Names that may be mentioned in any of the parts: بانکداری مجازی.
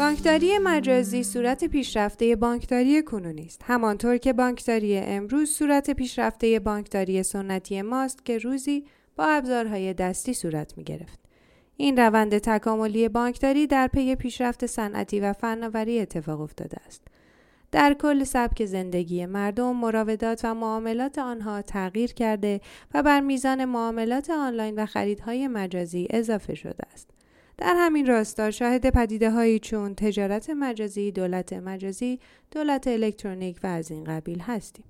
بانکداری مجازی صورت پیشرفته بانکداری کنونی است. همانطور که بانکداری امروز صورت پیشرفته بانکداری سنتی ماست که روزی با ابزارهای دستی صورت می‌گرفت. این روند تکاملی بانکداری در پی پیشرفت صنعتی و فناوری اتفاق افتاده است. در کل سبک زندگی مردم، مراودات و معاملات آنها تغییر کرده و بر میزان معاملات آنلاین و خریدهای مجازی اضافه شده است. در همین راستا شاهد پدیده‌هایی چون تجارت مجازی، دولت مجازی، دولت الکترونیک و از این قبیل هستیم.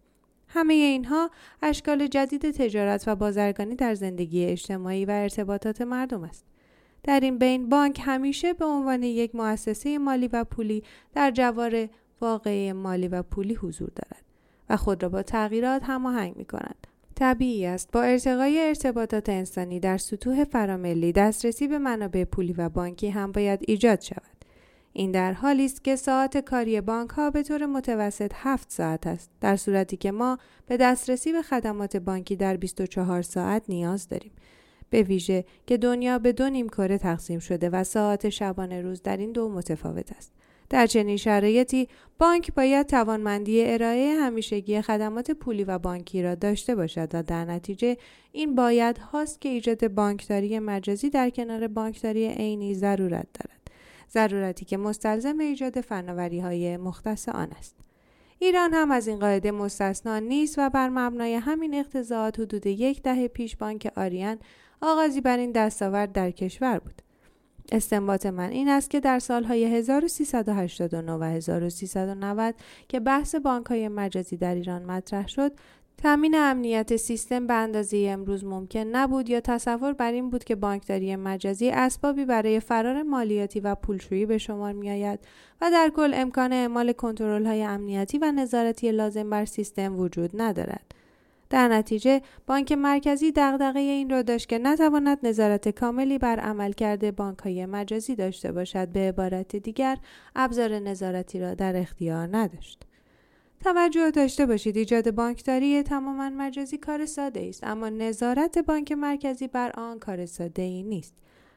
همه اینها اشکال جدید تجارت و بازرگانی در زندگی اجتماعی و ارتباطات مردم است. در این بین بانک همیشه به عنوان یک مؤسسه مالی و پولی در جوار واقعه مالی و پولی حضور دارد و خود را با تغییرات هماهنگ می‌کند. طبیعی است با ارتقای ارتباطات انسانی در سطوح فراملی دسترسی به منابع پولی و بانکی هم باید ایجاد شود. این در حالی است که ساعات کاری بانک‌ها به طور متوسط 7 ساعت است، در صورتی که ما به دسترسی به خدمات بانکی در 24 ساعت نیاز داریم. به ویژه که دنیا به 2 نیم‌کره تقسیم شده و ساعات شبانه روز در این 2 متفاوت است. در چنین شرایطی بانک باید توانمندی ارائه همیشگی خدمات پولی و بانکی را داشته باشد و در نتیجه این باید هاست که ایجاد بانکداری مجازی در کنار بانکداری عینی ضرورت دارد. ضرورتی که مستلزم ایجاد فناوری‌های مختص آن است. ایران هم از این قاعده مستثنا نیست و بر مبنای همین اقتضاعات حدود 10 پیش بانک آریان آغازی بر این دستاورد در کشور بود. استنباط من این است که در سالهای 1389 و 1390 که بحث بانک‌های مجازی در ایران مطرح شد، تامین امنیت سیستم به اندازه امروز ممکن نبود یا تصور بر این بود که بانکداری مجازی اسبابی برای فرار مالیاتی و پولشویی به شمار می‌آید و در کل امکان اعمال کنترل‌های امنیتی و نظارتی لازم بر سیستم وجود ندارد. در نتیجه بانک مرکزی دغدغه این را داشت که نتواند نظارت کاملی بر عملکرد بانک‌های مجازی داشته باشد، به عبارت دیگر ابزار نظارتی را در اختیار نداشت. توجه داشته باشید ایجاد بانکداری تماماً مجازی کار ساده است، اما نظارت بانک مرکزی بر آن کار ساده‌ای نیست.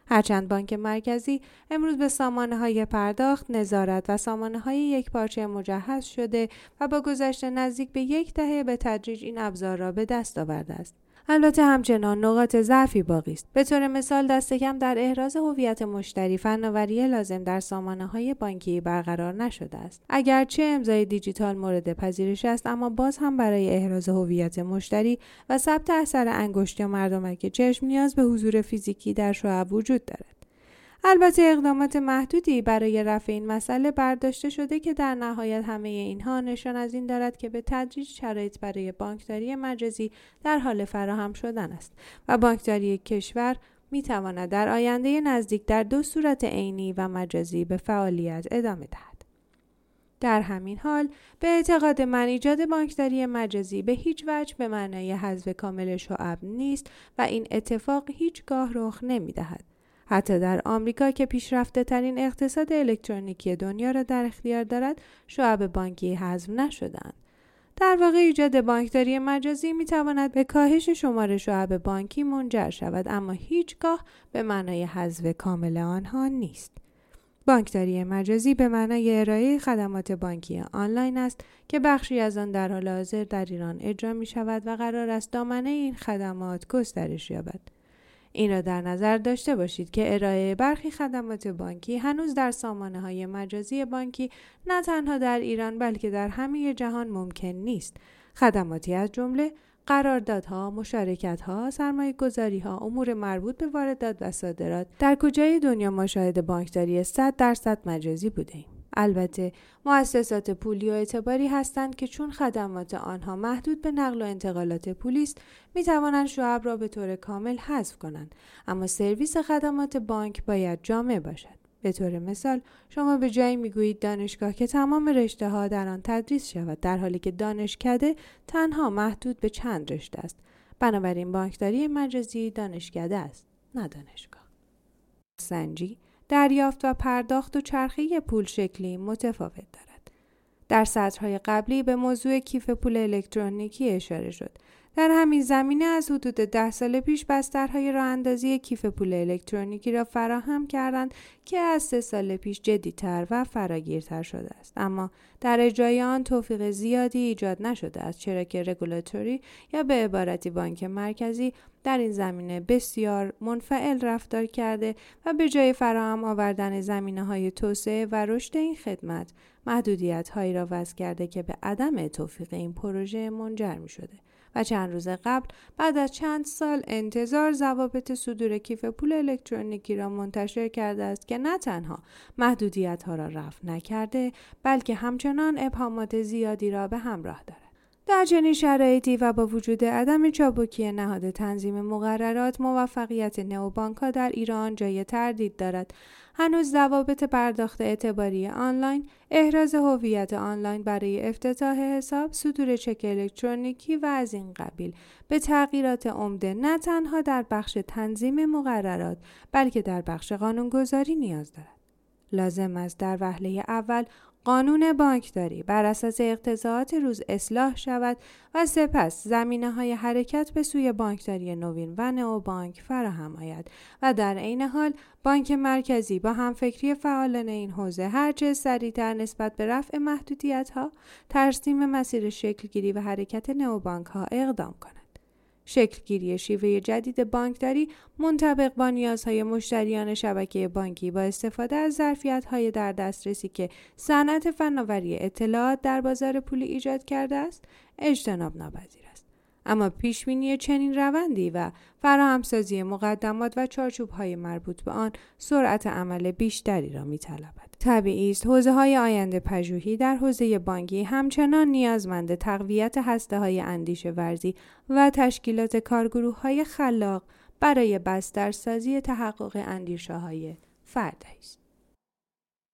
هرچند بانک مرکزی امروز به سامانه‌های پرداخت، نظارت و سامانه‌های یکپارچه مجهز شده و با گذشت نزدیک به 10 به تدریج این ابزار را به دست آورده است. البته همچنان نقاط ضعفی باقی است. به طور مثال دست کم در احراز هویت مشتری فناوری لازم در سامانه‌های بانکی برقرار نشده است. اگرچه امضای دیجیتال مورد پذیرش است، اما باز هم برای احراز هویت مشتری و ثبت اثر انگشت یا مردمک چشم نیاز به حضور فیزیکی در شعب وجود دارد. البته اقدامات محدودی برای رفع این مسئله برداشته شده که در نهایت همه اینها نشان از این دارد که به تدریج شرایط برای بانکداری مجازی در حال فراهم شدن است و بانکداری کشور می‌تواند در آینده نزدیک در 2 صورت عینی و مجازی به فعالیت ادامه دهد. در همین حال به اعتقاد من ایجاد بانکداری مجازی به هیچ وجه به معنای حذف کامل شعب نیست و این اتفاق هیچگاه رخ نمی‌دهد. حتی در آمریکا که پیشرفته‌ترین اقتصاد الکترونیکی دنیا را در اختیار دارد، شعب بانکی حذف نشدند. در واقع ایجاد بانکداری مجازی می‌تواند به کاهش شمار شعب بانکی منجر شود، اما هیچگاه به معنای حذف کامل آنها نیست. بانکداری مجازی به معنای ارائه خدمات بانکی آنلاین است که بخشی از آن در حال حاضر در ایران اجرا می‌شود و قرار است دامنه این خدمات گسترش یابد. این را در نظر داشته باشید که ارائه برخی خدمات بانکی هنوز در سامانه‌های مجازی بانکی نه تنها در ایران بلکه در همه جهان ممکن نیست. خدماتی از جمله قراردادها، مشارکتها، سرمایه‌گذاریها، امور مربوط به واردات و صادرات، در کجای دنیا ما شاهد بانکداری 100% مجازی بوده ایم. البته مؤسسات پولی و اعتباری هستند که چون خدمات آنها محدود به نقل و انتقالات پولی است، می توانند شعب را به طور کامل حذف کنند، اما سرویس خدمات بانک باید جامع باشد. به طور مثال شما به جایی میگویید دانشگاه که تمام رشته ها در آن تدریس شود، در حالی که دانشکده تنها محدود به چند رشته است. بنابراین بانکداری مجازی دانشکده است، نه دانشگاه. سنجی دریافت و پرداخت و چرخه پول شکلی متفاوت دارد. در سطرهای قبلی به موضوع کیف پول الکترونیکی اشاره شد. در همین زمینه از حدود 10 سال پیش بسترهای راه‌اندازی کیف پول الکترونیکی را فراهم کردند که از 3 سال پیش جدی‌تر و فراگیرتر شده است، اما در اجرای آن توفیق زیادی ایجاد نشده است، چرا که رگولاتوری یا به عبارتی بانک مرکزی در این زمینه بسیار منفعل رفتار کرده و به جای فراهم آوردن زمینه‌های توسعه و رشد این خدمت، محدودیت‌هایی را وضع کرده که به عدم توفیق این پروژه منجر می‌شده. و چند روز قبل بعد از چند سال انتظار ضوابط صدور کیف پول الکترونیکی را منتشر کرده است که نه تنها محدودیت ها را رفع نکرده بلکه همچنان ابهامات زیادی را به همراه دارد. در چنین شرایطی و با وجود عدم چابکی نهاد تنظیم مقررات، موفقیت نئوبانک‌ها در ایران جای تردید دارد. هنوز ضوابط پرداخت اعتباری آنلاین، احراز هویت آنلاین برای افتتاح حساب، صدور چک الکترونیکی و از این قبیل به تغییرات عمده نه تنها در بخش تنظیم مقررات بلکه در بخش قانونگذاری نیاز دارد. لازم است در وهله اول قانون بانکداری بر اساس اقتضاعات روز اصلاح شود و سپس زمینه‌های حرکت به سوی بانکداری نوین و نئوبانک فراهم آید و در عین حال بانک مرکزی با همفکری فعالان این حوزه هرچه سریعتر نسبت به رفع محدودیت‌ها، ترسیم مسیر شکلگیری و حرکت نئوبانک‌ها اقدام کند. شکلگیری شیوه جدید بانکداری منطبق با نیازهای مشتریان شبکه بانکی با استفاده از ظرفیت‌های در دسترسی که صنعت فناوری اطلاعات در بازار پولی ایجاد کرده است، اجتناب ناپذیر است. اما پیش‌بینی چنین روندی و فراهمسازی مقدمات و چارچوب‌های مربوط به آن سرعت عمل بیشتری را می‌طلبد. طبیعی است حوزه‌های آینده پژوهی در حوزه بانکی همچنان نیازمند تقویت هسته‌های اندیشه ورزی و تشکیلات کارگروه‌های خلاق برای بسترسازی تحقق اندیشه‌های فردی است.